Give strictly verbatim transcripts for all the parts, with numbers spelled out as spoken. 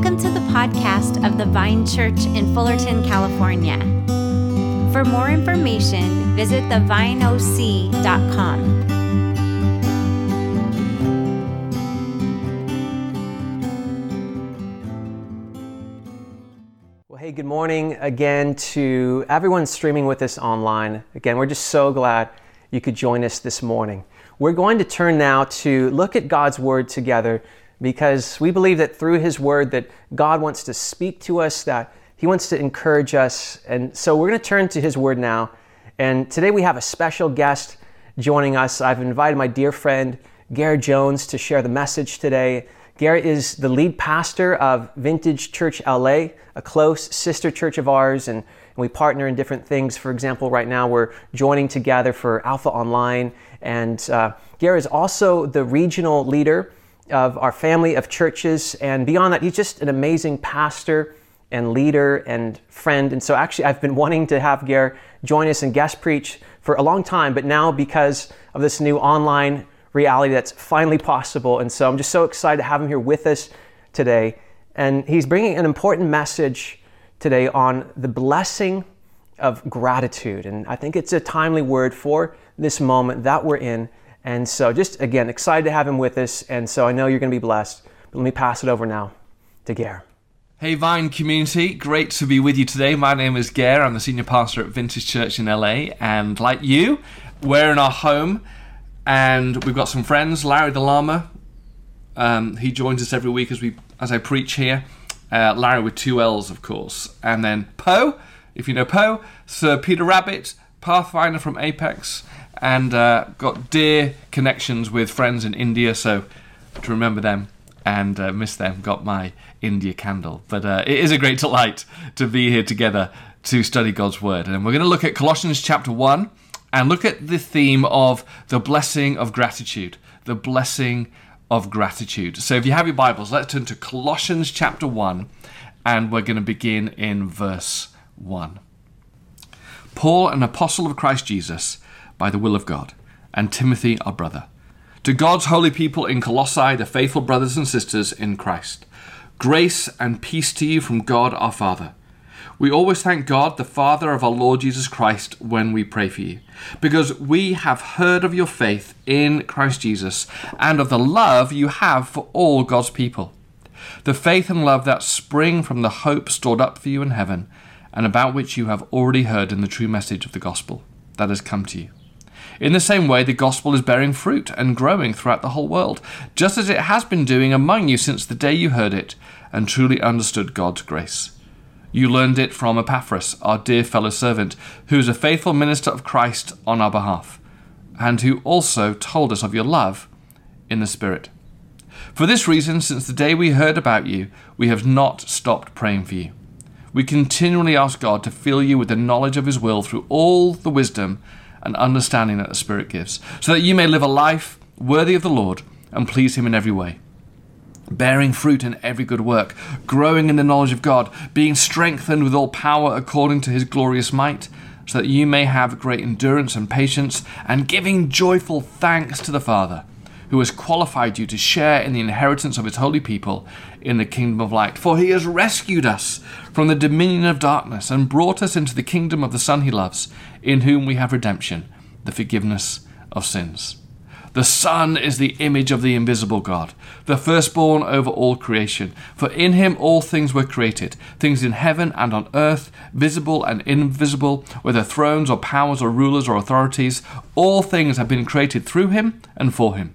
welcome to the podcast of The Vine Church in Fullerton, California. For more information, visit the vine O C dot com. Hey, good morning again to everyone streaming with us online. Again, we're just so glad you could join us this morning. We're going to turn now to look at God's Word together because we believe that through His Word that God wants to speak to us, that He wants to encourage us. And so we're going to turn to His Word now. And today we have a special guest joining us. I've invited my dear friend, Ger Jones, to share the message today. Ger is the lead pastor of Vintage Church L A, a close sister church of ours, and, and we partner in different things. For example, right now we're joining together for Alpha Online, and uh, Ger is also the regional leader of our family of churches, and beyond that, he's just an amazing pastor and leader and friend. And so actually I've been wanting to have Ger join us and guest preach for a long time, but now because of this new online reality that's finally possible. And so I'm just so excited to have him here with us today. And he's bringing an important message today on the blessing of gratitude. And I think it's a timely word for this moment that we're in. And so just, again, excited to have him with us. And so I know you're going to be blessed. But let me pass it over now to Ger. Hey, Vine community. Great to be with you today. My name is Ger. I'm the senior pastor at Vintage Church in L A. And like you, we're in our home. And we've got some friends, Larry the Llama. Um, he joins us every week as we as I preach here. Uh, Larry with two L's, of course. And then Poe, if you know Poe, Sir Peter Rabbit, Pathfinder from Apex, and uh, got dear connections with friends in India, so to remember them and uh, miss them, got my India candle. But uh, it is a great delight to be here together to study God's Word. And we're going to look at Colossians chapter one. And look at the theme of the blessing of gratitude, the blessing of gratitude. So if you have your Bibles, let's turn to Colossians chapter one, and we're going to begin in verse one. Paul, an apostle of Christ Jesus, by the will of God, and Timothy, our brother, to God's holy people in Colossae, the faithful brothers and sisters in Christ, grace and peace to you from God our Father. We always thank God, the Father of our Lord Jesus Christ, when we pray for you, because we have heard of your faith in Christ Jesus and of the love you have for all God's people, the faith and love that spring from the hope stored up for you in heaven, and about which you have already heard in the true message of the gospel that has come to you. In the same way, the gospel is bearing fruit and growing throughout the whole world, just as it has been doing among you since the day you heard it and truly understood God's grace. You learned it from Epaphras, our dear fellow servant, who is a faithful minister of Christ on our behalf, and who also told us of your love in the Spirit. For this reason, since the day we heard about you, we have not stopped praying for you. We continually ask God to fill you with the knowledge of His will through all the wisdom and understanding that the Spirit gives, so that you may live a life worthy of the Lord and please Him in every way, bearing fruit in every good work, growing in the knowledge of God, being strengthened with all power according to His glorious might, so that you may have great endurance and patience, and giving joyful thanks to the Father, who has qualified you to share in the inheritance of His holy people in the kingdom of light. For He has rescued us from the dominion of darkness and brought us into the kingdom of the Son He loves, in whom we have redemption, the forgiveness of sins. The Son is the image of the invisible God, the firstborn over all creation. For in Him all things were created, things in heaven and on earth, visible and invisible, whether thrones or powers or rulers or authorities. All things have been created through Him and for Him.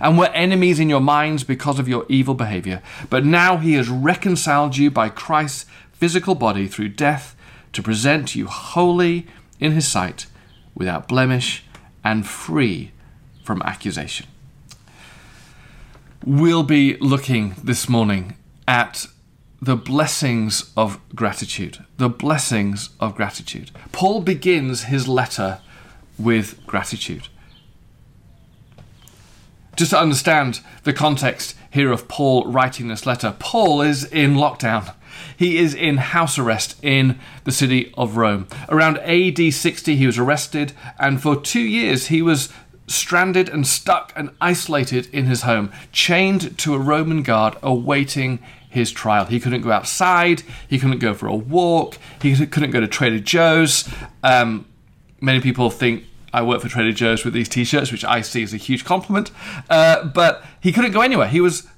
and were enemies in your minds because of your evil behavior, but now He has reconciled you by Christ's physical body through death, to present you holy in His sight, without blemish and free from accusation. We'll be looking this morning at the blessings of gratitude. The blessings of gratitude. Paul begins his letter with gratitude. Just to understand the context here of Paul writing this letter, Paul is in lockdown. He is in house arrest in the city of Rome. Around A D sixty, he was arrested, and for two years he was stranded and stuck and isolated in his home, chained to a Roman guard awaiting his trial. He couldn't go outside, he couldn't go for a walk, he couldn't go to Trader Joe's. Um, many people think I work for Trader Joe's with these t-shirts, which I see as a huge compliment, uh, but he couldn't go anywhere. He was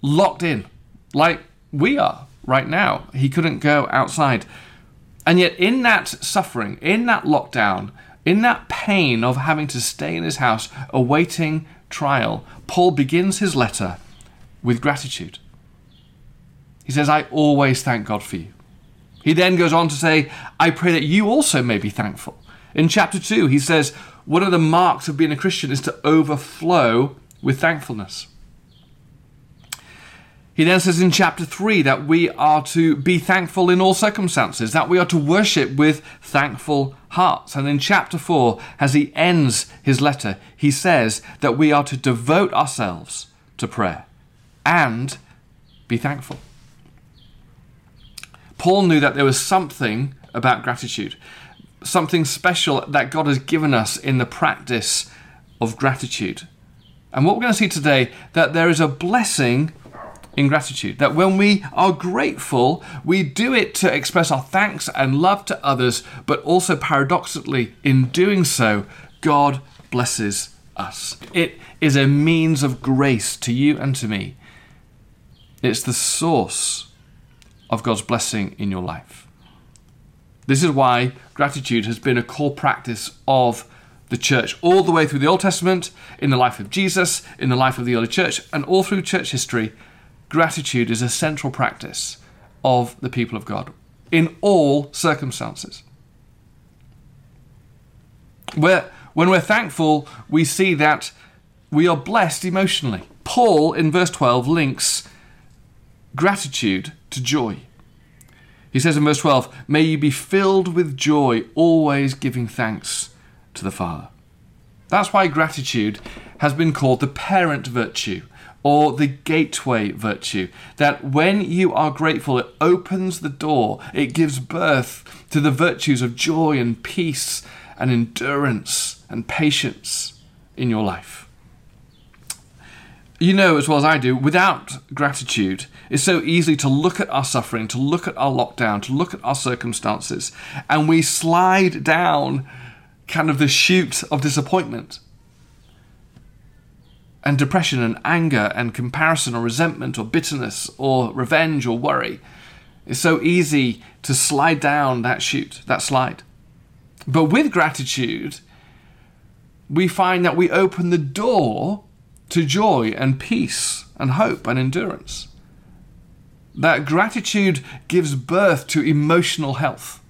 locked in, like we are right now. He couldn't go outside. And yet in that suffering, in that lockdown, in that pain of having to stay in his house awaiting trial, Paul begins his letter with gratitude. He says, I always thank God for you. He then goes on to say, I pray that you also may be thankful. In chapter two, he says, one of the marks of being a Christian is to overflow with thankfulness. He then says in chapter three that we are to be thankful in all circumstances, that we are to worship with thankful hearts. And in chapter four, as he ends his letter, he says that we are to devote ourselves to prayer and be thankful. Paul knew that there was something about gratitude, something special that God has given us in the practice of gratitude. And what we're going to see today, that there is a blessing in gratitude, that when we are grateful, we do it to express our thanks and love to others, but also paradoxically, in doing so, God blesses us. It is a means of grace to you and to me. It's the source of God's blessing in your life. This is why gratitude has been a core practice of the church all the way through the Old Testament, in the life of Jesus, in the life of the early church, and all through church history. Gratitude is a central practice of the people of God in all circumstances. Where, when we're thankful, we see that we are blessed emotionally. Paul, in verse twelve, links gratitude to joy. He says in verse twelve, may you be filled with joy, always giving thanks to the Father. That's why gratitude has been called the parent virtue, or the gateway virtue, that when you are grateful, it opens the door, it gives birth to the virtues of joy and peace and endurance and patience in your life. You know as well as I do, without gratitude, it's so easy to look at our suffering, to look at our lockdown, to look at our circumstances, and we slide down kind of the chute of disappointment and depression and anger and comparison or resentment or bitterness or revenge or worry. It's so easy to slide down that chute, that slide. But with gratitude, we find that we open the door to joy and peace and hope and endurance. That gratitude gives birth to emotional health.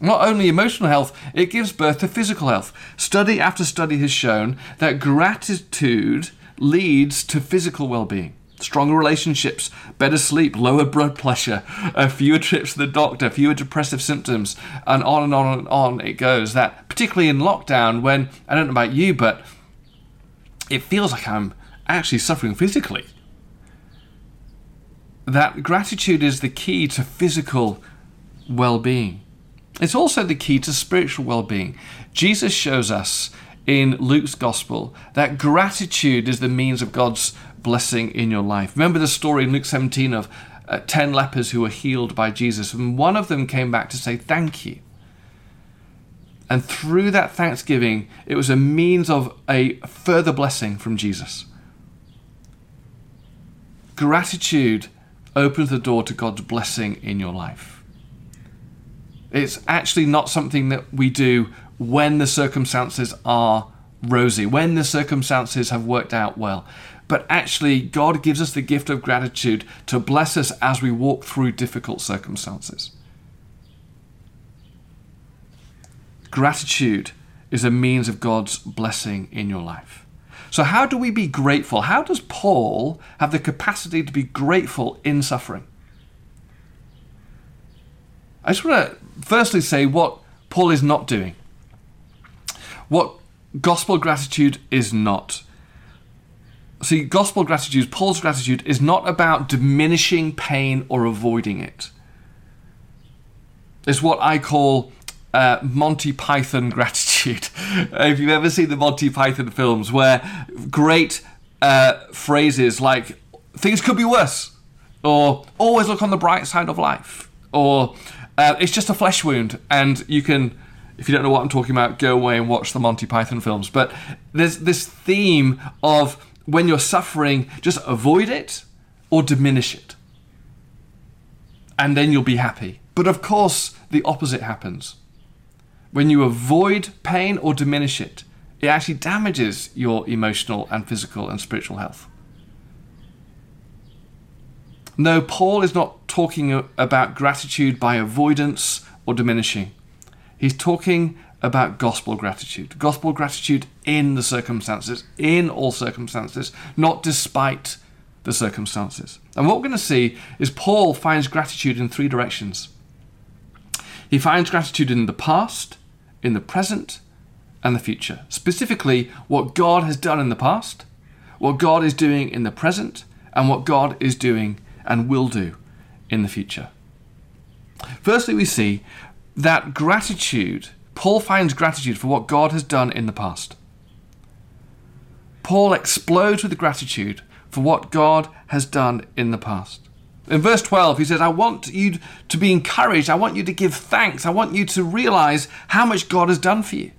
Not only emotional health, it gives birth to physical health. Study after study has shown that gratitude leads to physical well-being, stronger relationships, better sleep, lower blood pressure, uh, fewer trips to the doctor, fewer depressive symptoms, and on and on and on it goes. That particularly in lockdown, when, I don't know about you, but it feels like I'm actually suffering physically. That gratitude is the key to physical well-being. It's also the key to spiritual well-being. Jesus shows us in Luke's gospel that gratitude is the means of God's blessing in your life. Remember the story in Luke seventeen of uh, ten lepers who were healed by Jesus, and one of them came back to say thank you. And through that thanksgiving, it was a means of a further blessing from Jesus. Gratitude opens the door to God's blessing in your life. It's actually not something that we do when the circumstances are rosy, when the circumstances have worked out well. But actually, God gives us the gift of gratitude to bless us as we walk through difficult circumstances. Gratitude is a means of God's blessing in your life. So how do we be grateful? How does Paul have the capacity to be grateful in suffering? I just want to firstly say what Paul is not doing. What gospel gratitude is not. See, gospel gratitude, Paul's gratitude, is not about diminishing pain or avoiding it. It's what I call uh, Monty Python gratitude. If you've ever seen the Monty Python films, where great uh, phrases like, things could be worse, or always look on the bright side of life, or uh, it's just a flesh wound, and you can... If you don't know what I'm talking about, go away and watch the Monty Python films. But there's this theme of when you're suffering, just avoid it or diminish it. And then you'll be happy. But of course, the opposite happens. When you avoid pain or diminish it, it actually damages your emotional and physical and spiritual health. No, Paul is not talking about gratitude by avoidance or diminishing. He's talking about gospel gratitude. Gospel gratitude in the circumstances, in all circumstances, not despite the circumstances. And what we're going to see is Paul finds gratitude in three directions. He finds gratitude in the past, in the present, and the future. Specifically, what God has done in the past, what God is doing in the present, and what God is doing and will do in the future. Firstly, we see that gratitude, Paul finds gratitude for what God has done in the past. Paul explodes with gratitude for what God has done in the past. In verse twelve, he says, I want you to be encouraged. I want you to give thanks. I want you to realize how much God has done for you,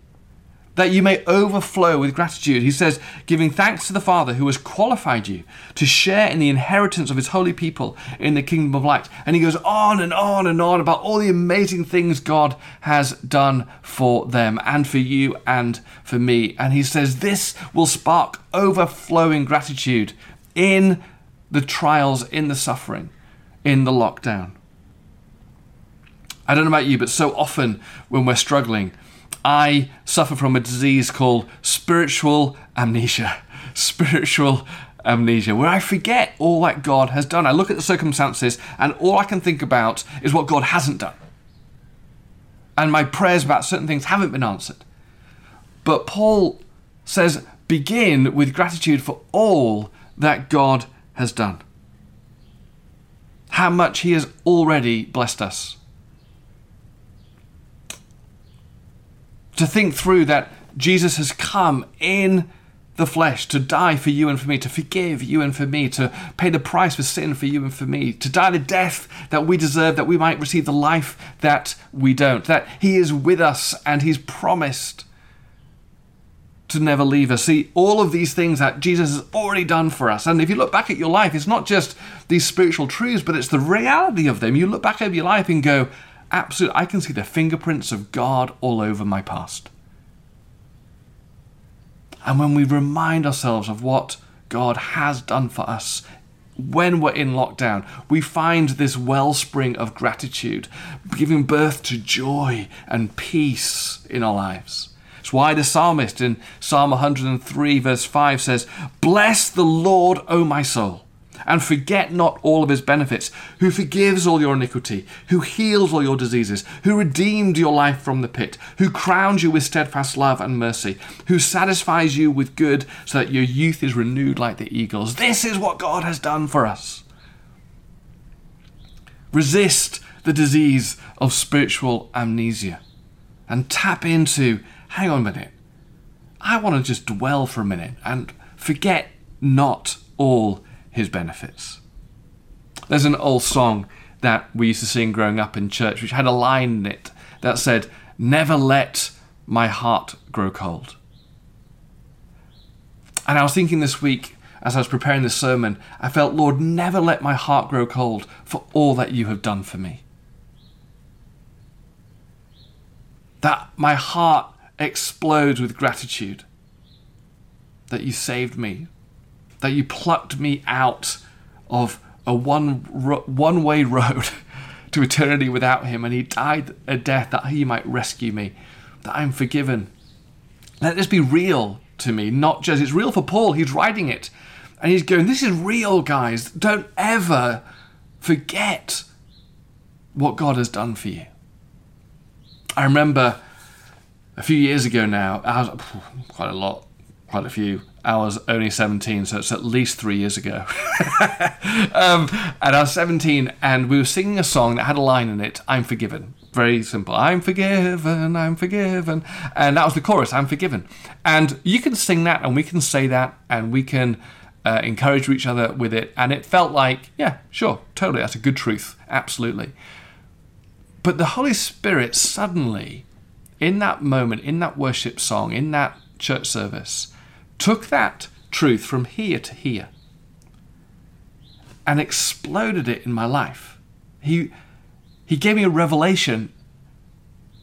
that you may overflow with gratitude. He says, giving thanks to the Father who has qualified you to share in the inheritance of his holy people in the kingdom of light. And he goes on and on and on about all the amazing things God has done for them and for you and for me. And he says, this will spark overflowing gratitude in the trials, in the suffering, in the lockdown. I don't know about you, but so often when we're struggling, I suffer from a disease called spiritual amnesia, spiritual amnesia, where I forget all that God has done. I look at the circumstances and all I can think about is what God hasn't done. And my prayers about certain things haven't been answered. But Paul says, begin with gratitude for all that God has done. How much he has already blessed us. To think through that Jesus has come in the flesh to die for you and for me, to forgive you and for me, to pay the price for sin for you and for me, to die the death that we deserve, that we might receive the life that we don't, that he is with us and he's promised to never leave us. See, all of these things that Jesus has already done for us. And if you look back at your life, it's not just these spiritual truths, but it's the reality of them. You look back over your life and go, absolutely, I can see the fingerprints of God all over my past. And when we remind ourselves of what God has done for us, when we're in lockdown, we find this wellspring of gratitude, giving birth to joy and peace in our lives. It's why the psalmist in Psalm one hundred three verse five says, "Bless the Lord, O my soul, and forget not all of his benefits, who forgives all your iniquity, who heals all your diseases, who redeemed your life from the pit, who crowns you with steadfast love and mercy, who satisfies you with good so that your youth is renewed like the eagles." This is what God has done for us. Resist the disease of spiritual amnesia and tap into, hang on a minute, I want to just dwell for a minute and forget not all his benefits. There's an old song that we used to sing growing up in church which had a line in it that said, "Never let my heart grow cold." And I was thinking this week as I was preparing this sermon, I felt, Lord, never let my heart grow cold for all that you have done for me. That my heart explodes with gratitude that you saved me, that you plucked me out of a one ro- one-way road to eternity without him, and he died a death that he might rescue me, that I'm forgiven. Let this be real to me, not just, it's real for Paul, he's writing it. And he's going, this is real, guys. Don't ever forget what God has done for you. I remember a few years ago now, I was, quite a lot, quite a few, I was only seventeen, so it's at least three years ago. um, and I was seventeen, and we were singing a song that had a line in it, I'm forgiven. Very simple. I'm forgiven, I'm forgiven. And that was the chorus, I'm forgiven. And you can sing that, and we can say that, and we can uh, encourage each other with it. And it felt like, yeah, sure, totally, that's a good truth, absolutely. But the Holy Spirit suddenly, in that moment, in that worship song, in that church service, took that truth from here to here and exploded it in my life. He he gave me a revelation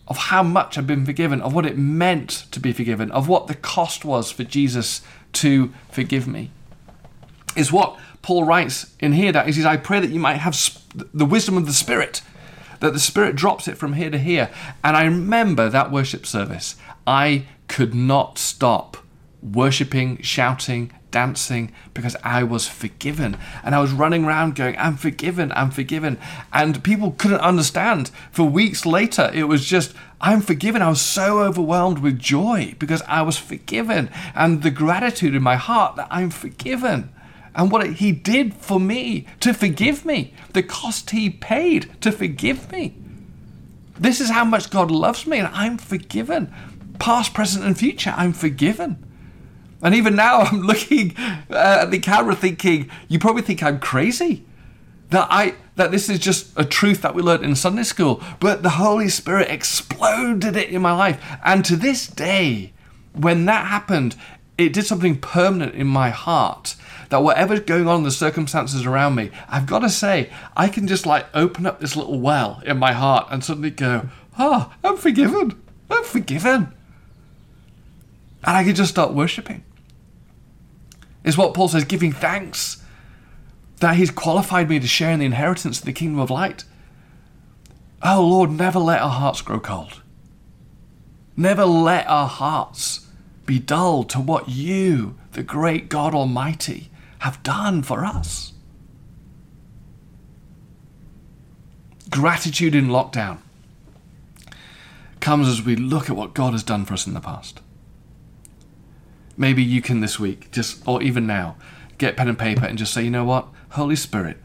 of how much I've been forgiven, of what it meant to be forgiven, of what the cost was for Jesus to forgive me. It's what Paul writes in here, that he says, I pray that you might have the wisdom of the Spirit, that the Spirit drops it from here to here. And I remember that worship service. I could not stop worshipping, shouting, dancing, because I was forgiven. And I was running around going, I'm forgiven, I'm forgiven. And people couldn't understand. For weeks later, it was just, I'm forgiven. I was so overwhelmed with joy because I was forgiven. And the gratitude in my heart that I'm forgiven. And what he did for me to forgive me. The cost he paid to forgive me. This is how much God loves me, and I'm forgiven. Past, present, and future, I'm forgiven. And even now I'm looking uh, at the camera thinking, you probably think I'm crazy. That I that this is just a truth that we learned in Sunday school. But the Holy Spirit exploded it in my life. And to this day, when that happened, it did something permanent in my heart. That whatever's going on in the circumstances around me, I've got to say, I can just like open up this little well in my heart and suddenly go, oh, I'm forgiven. I'm forgiven. And I can just start worshipping. It's what Paul says, giving thanks that he's qualified me to share in the inheritance of the kingdom of light. Oh Lord, never let our hearts grow cold. Never let our hearts be dull to what you, the great God Almighty, have done for us. Gratitude in lockdown comes as we look at what God has done for us in the past. Maybe you can this week, just or even now, get pen and paper and just say, you know what? Holy Spirit,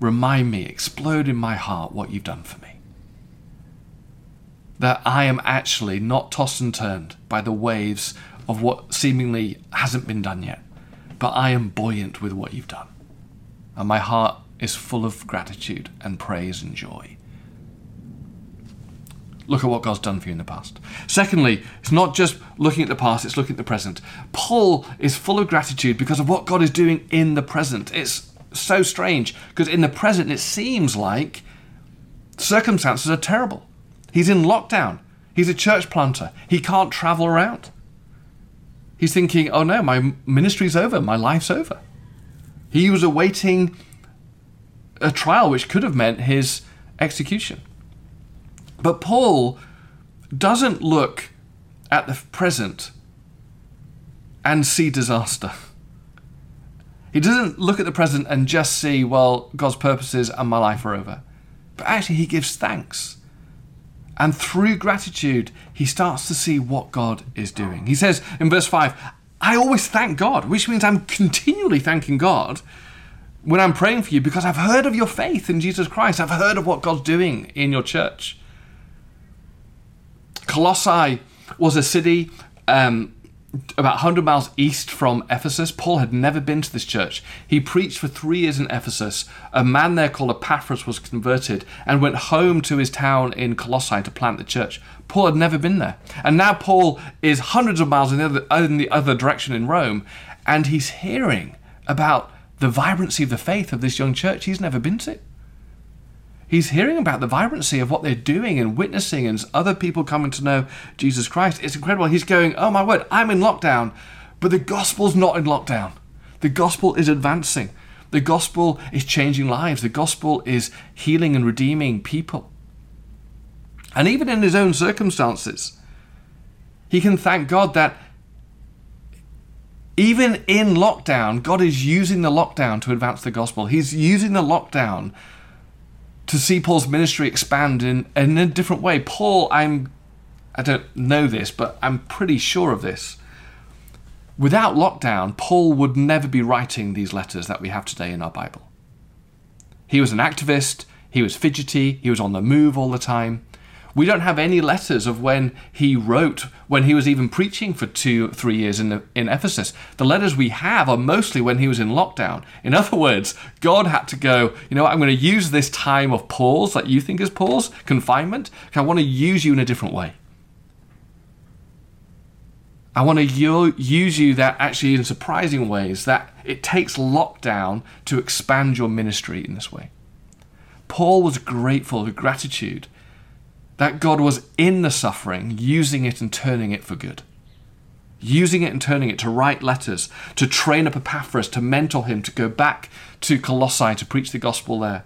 remind me, explode in my heart what you've done for me. That I am actually not tossed and turned by the waves of what seemingly hasn't been done yet, but I am buoyant with what you've done. And my heart is full of gratitude and praise and joy. Look at what God's done for you in the past. Secondly, it's not just looking at the past, it's looking at the present. Paul is full of gratitude because of what God is doing in the present. It's so strange because in the present, it seems like circumstances are terrible. He's in lockdown. He's a church planter. He can't travel around. He's thinking, oh no, my ministry's over. My life's over. He was awaiting a trial which could have meant his execution. But Paul doesn't look at the present and see disaster. He doesn't look at the present and just see, well, God's purposes and my life are over. But actually, he gives thanks. And through gratitude, he starts to see what God is doing. He says in verse five, I always thank God, which means I'm continually thanking God when I'm praying for you because I've heard of your faith in Jesus Christ. I've heard of what God's doing in your church. Colossae was a city um, about one hundred miles east from Ephesus. Paul had never been to this church. He preached for three years in Ephesus. A man there called Epaphras was converted and went home to his town in Colossae to plant the church. Paul had never been there. And now Paul is hundreds of miles in the other, in the other direction in Rome, and he's hearing about the vibrancy of the faith of this young church he's never been to. He's hearing about the vibrancy of what they're doing and witnessing and other people coming to know Jesus Christ. It's incredible. He's going, oh my word, I'm in lockdown, but the gospel's not in lockdown. The gospel is advancing. The gospel is changing lives. The gospel is healing and redeeming people. And even in his own circumstances, he can thank God that Even in lockdown, God is using the lockdown to advance the gospel. He's using the lockdown to see Paul's ministry expand in, in a different way. Paul, I'm, I don't know this, but I'm pretty sure of this. Without lockdown, Paul would never be writing these letters that we have today in our Bible. He was an activist, he was fidgety, he was on the move all the time. We don't have any letters of when he wrote, when he was even preaching for two, three years in, the, in Ephesus. The letters we have are mostly when he was in lockdown. In other words, God had to go, you know what, I'm going to use this time of pause that you think is pause, confinement. I want to use you in a different way. I want to use you that actually in surprising ways, that it takes lockdown to expand your ministry in this way. Paul was grateful with gratitude that God was in the suffering, using it and turning it for good. Using it and turning it to write letters, to train up Epaphras, to mentor him, to go back to Colossae to preach the gospel there.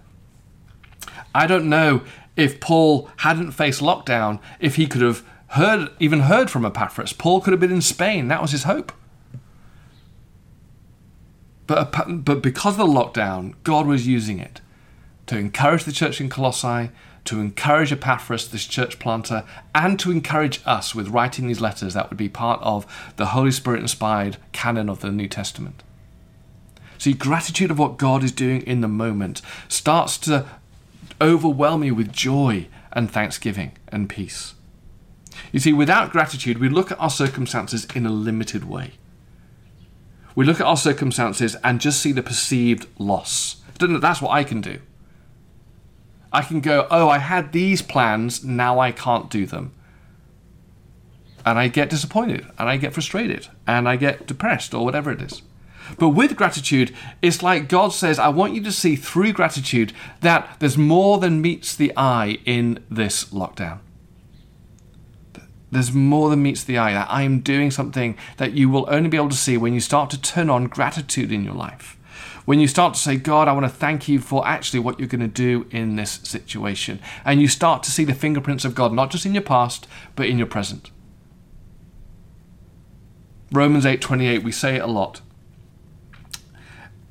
I don't know if Paul hadn't faced lockdown, if he could have heard, even heard from Epaphras. Paul could have been in Spain. That was his hope. But, but because of the lockdown, God was using it to encourage the church in Colossae, to encourage Epaphras, this church planter, and to encourage us with writing these letters that would be part of the Holy Spirit-inspired canon of the New Testament. See, gratitude of what God is doing in the moment starts to overwhelm you with joy and thanksgiving and peace. You see, without gratitude, we look at our circumstances in a limited way. We look at our circumstances and just see the perceived loss. That's what I can do. I can go, oh, I had these plans, now I can't do them. And I get disappointed, and I get frustrated, and I get depressed, or whatever it is. But with gratitude, it's like God says, I want you to see through gratitude that there's more than meets the eye in this lockdown. There's more than meets the eye, that I am doing something that you will only be able to see when you start to turn on gratitude in your life. When you start to say, God, I want to thank you for actually what you're going to do in this situation. And you start to see the fingerprints of God, not just in your past, but in your present. Romans eight twenty-eight, we say it a lot,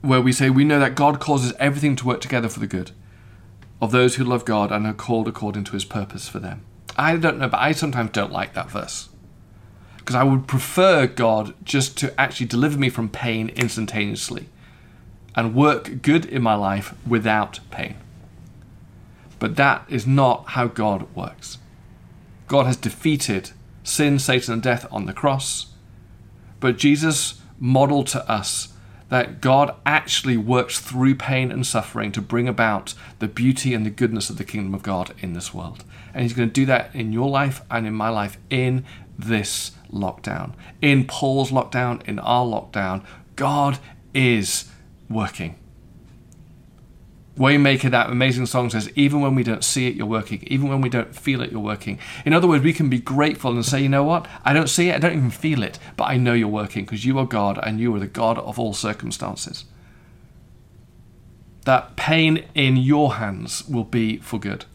where we say, we know that God causes everything to work together for the good of those who love God and are called according to his purpose for them. I don't know, but I sometimes don't like that verse, because I would prefer God just to actually deliver me from pain instantaneously and work good in my life without pain. But that is not how God works. God has defeated sin, Satan, and death on the cross. But Jesus modeled to us that God actually works through pain and suffering to bring about the beauty and the goodness of the kingdom of God in this world. And he's going to do that in your life and in my life in this lockdown. In Paul's lockdown, in our lockdown, God is working. Waymaker, that amazing song says, even when we don't see it, you're working. Even when we don't feel it, you're working. In other words, we can be grateful and say, you know what? I don't see it, I don't even feel it, but I know you're working because you are God and you are the God of all circumstances. That pain in your hands will be for good.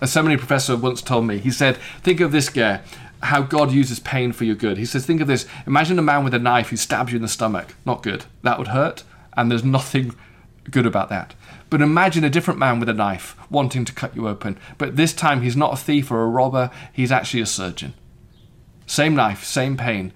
A seminary professor once told me, he said, think of this, Ger, how God uses pain for your good. He says, think of this. Imagine a man with a knife who stabs you in the stomach. Not good. That would hurt. And there's nothing good about that. But imagine a different man with a knife wanting to cut you open. But this time he's not a thief or a robber. He's actually a surgeon. Same knife, same pain.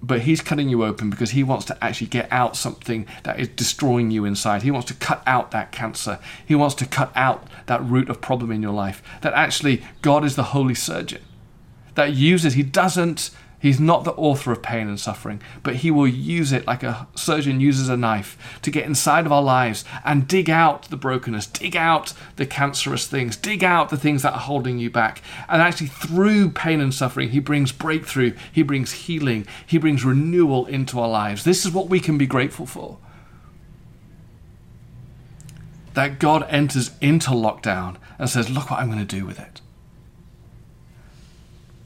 But he's cutting you open because he wants to actually get out something that is destroying you inside. He wants to cut out that cancer. He wants to cut out that root of problem in your life. That actually God is the holy surgeon. That uses, he doesn't He's not the author of pain and suffering, but he will use it like a surgeon uses a knife to get inside of our lives and dig out the brokenness, dig out the cancerous things, dig out the things that are holding you back. And actually through pain and suffering, he brings breakthrough, he brings healing, he brings renewal into our lives. This is what we can be grateful for. That God enters into lockdown and says, look what I'm going to do with it.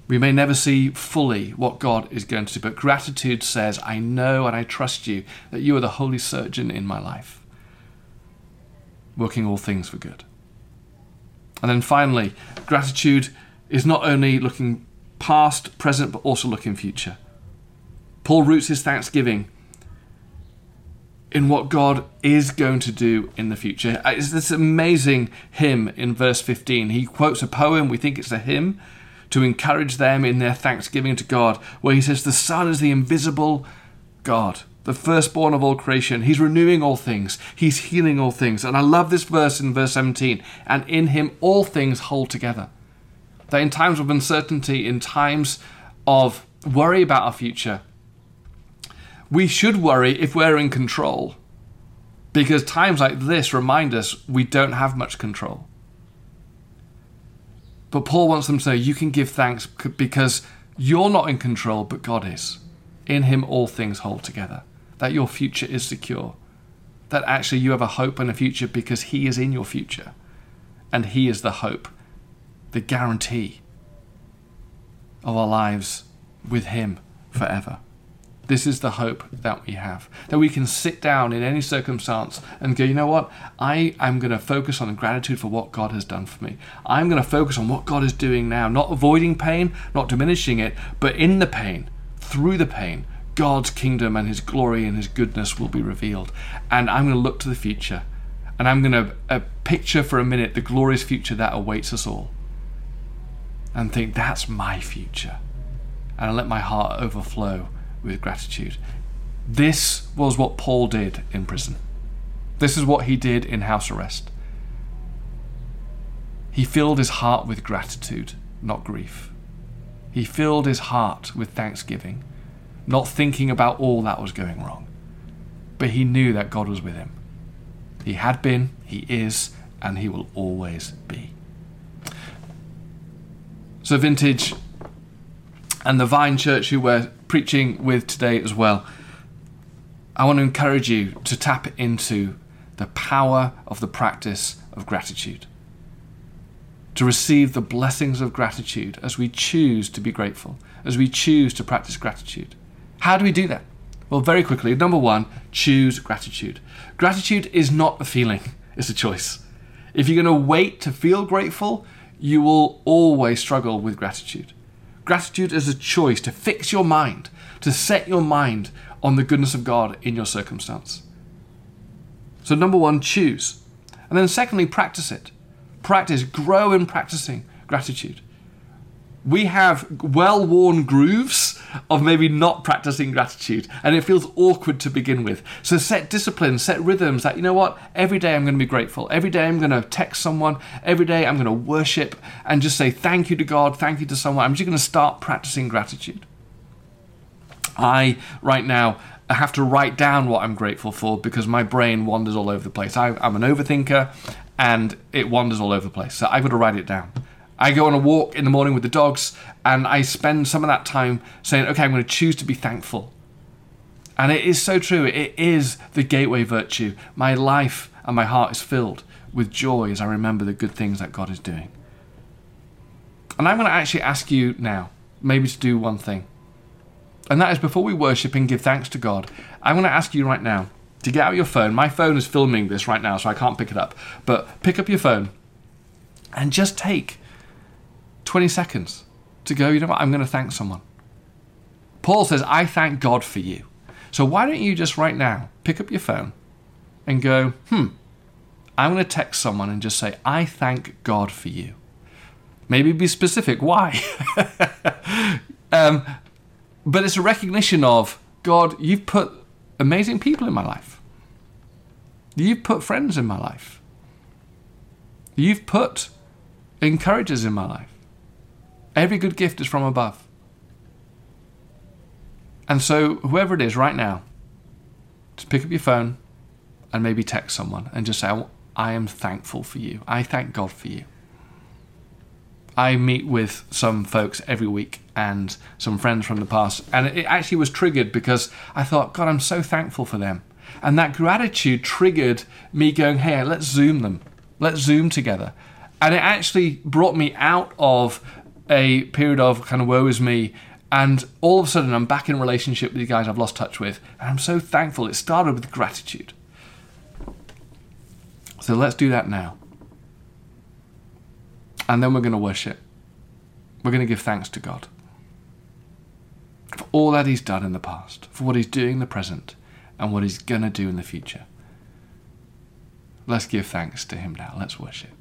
We may never see fully what God is going to do, but gratitude says, I know and I trust you that you are the holy surgeon in my life, working all things for good. And then finally, gratitude is not only looking past, present, but also looking future. Paul roots his thanksgiving in what God is going to do in the future. It's this amazing hymn in verse fifteen. He quotes a poem, we think it's a hymn, to encourage them in their thanksgiving to God, where he says, the Son is the invisible God, the firstborn of all creation. He's renewing all things. He's healing all things. And I love this verse in verse seventeen. And in him all things hold together. That in times of uncertainty, in times of worry about our future, we should worry if we're in control. Because times like this remind us we don't have much control. But Paul wants them to know you can give thanks because you're not in control, but God is. In him all things hold together. That your future is secure. That actually you have a hope and a future because he is in your future. And he is the hope, the guarantee of our lives with him forever. This is the hope that we have. That we can sit down in any circumstance and go, you know what? I am going to focus on gratitude for what God has done for me. I'm going to focus on what God is doing now. Not avoiding pain, not diminishing it, but in the pain, through the pain, God's kingdom and his glory and his goodness will be revealed. And I'm going to look to the future. And I'm going to uh, picture for a minute the glorious future that awaits us all. And think, that's my future. And I let my heart overflow with gratitude. This was what Paul did in prison. This is what he did in house arrest. He filled his heart with gratitude, not grief. He filled his heart with thanksgiving, not thinking about all that was going wrong. But he knew that God was with him. He had been, he is, and he will always be. So Vintage and the Vine Church, who we're preaching with today as well, I want to encourage you to tap into the power of the practice of gratitude, to receive the blessings of gratitude as we choose to be grateful, as we choose to practice gratitude. How do we do that? Well, very quickly, number one, choose gratitude. Gratitude is not a feeling, it's a choice. If you're going to wait to feel grateful, you will always struggle with gratitude. Gratitude is a choice to fix your mind, to set your mind on the goodness of God in your circumstance. So number one, choose. And then secondly, practice it. Practice, grow in practicing gratitude. We have well-worn grooves of maybe not practicing gratitude, and it feels awkward to begin with. So set discipline, set rhythms that, you know what, every day I'm going to be grateful. Every day I'm going to text someone. Every day I'm going to worship and just say thank you to God, thank you to someone. I'm just going to start practicing gratitude. I, right now, I have to write down what I'm grateful for because my brain wanders all over the place. I, I'm an overthinker, and it wanders all over the place. So I've got to write it down. I go on a walk in the morning with the dogs, and I spend some of that time saying, okay, I'm going to choose to be thankful. And it is so true. It is the gateway virtue. My life and my heart is filled with joy as I remember the good things that God is doing. And I'm going to actually ask you now, maybe to do one thing. And that is, before we worship and give thanks to God, I'm going to ask you right now to get out your phone. My phone is filming this right now, so I can't pick it up. But pick up your phone and just take twenty seconds to go, you know what, I'm going to thank someone. Paul says, I thank God for you. So why don't you just right now pick up your phone and go, hmm, I'm going to text someone and just say, I thank God for you. Maybe be specific. Why? um, but it's a recognition of, God, you've put amazing people in my life. You've put friends in my life. You've put encouragers in my life. Every good gift is from above. And so whoever it is right now, just pick up your phone and maybe text someone and just say, I am thankful for you. I thank God for you. I meet with some folks every week and some friends from the past. And it actually was triggered because I thought, God, I'm so thankful for them. And that gratitude triggered me going, hey, let's Zoom them. Let's Zoom together. And it actually brought me out of a period of kind of woe is me, and all of a sudden I'm back in a relationship with you guys I've lost touch with, and I'm so thankful. It started with gratitude. So let's do that now. And then we're going to worship. We're going to give thanks to God. for all that he's done in the past, for what he's doing in the present, and what he's going to do in the future. Let's give thanks to him now. Let's worship.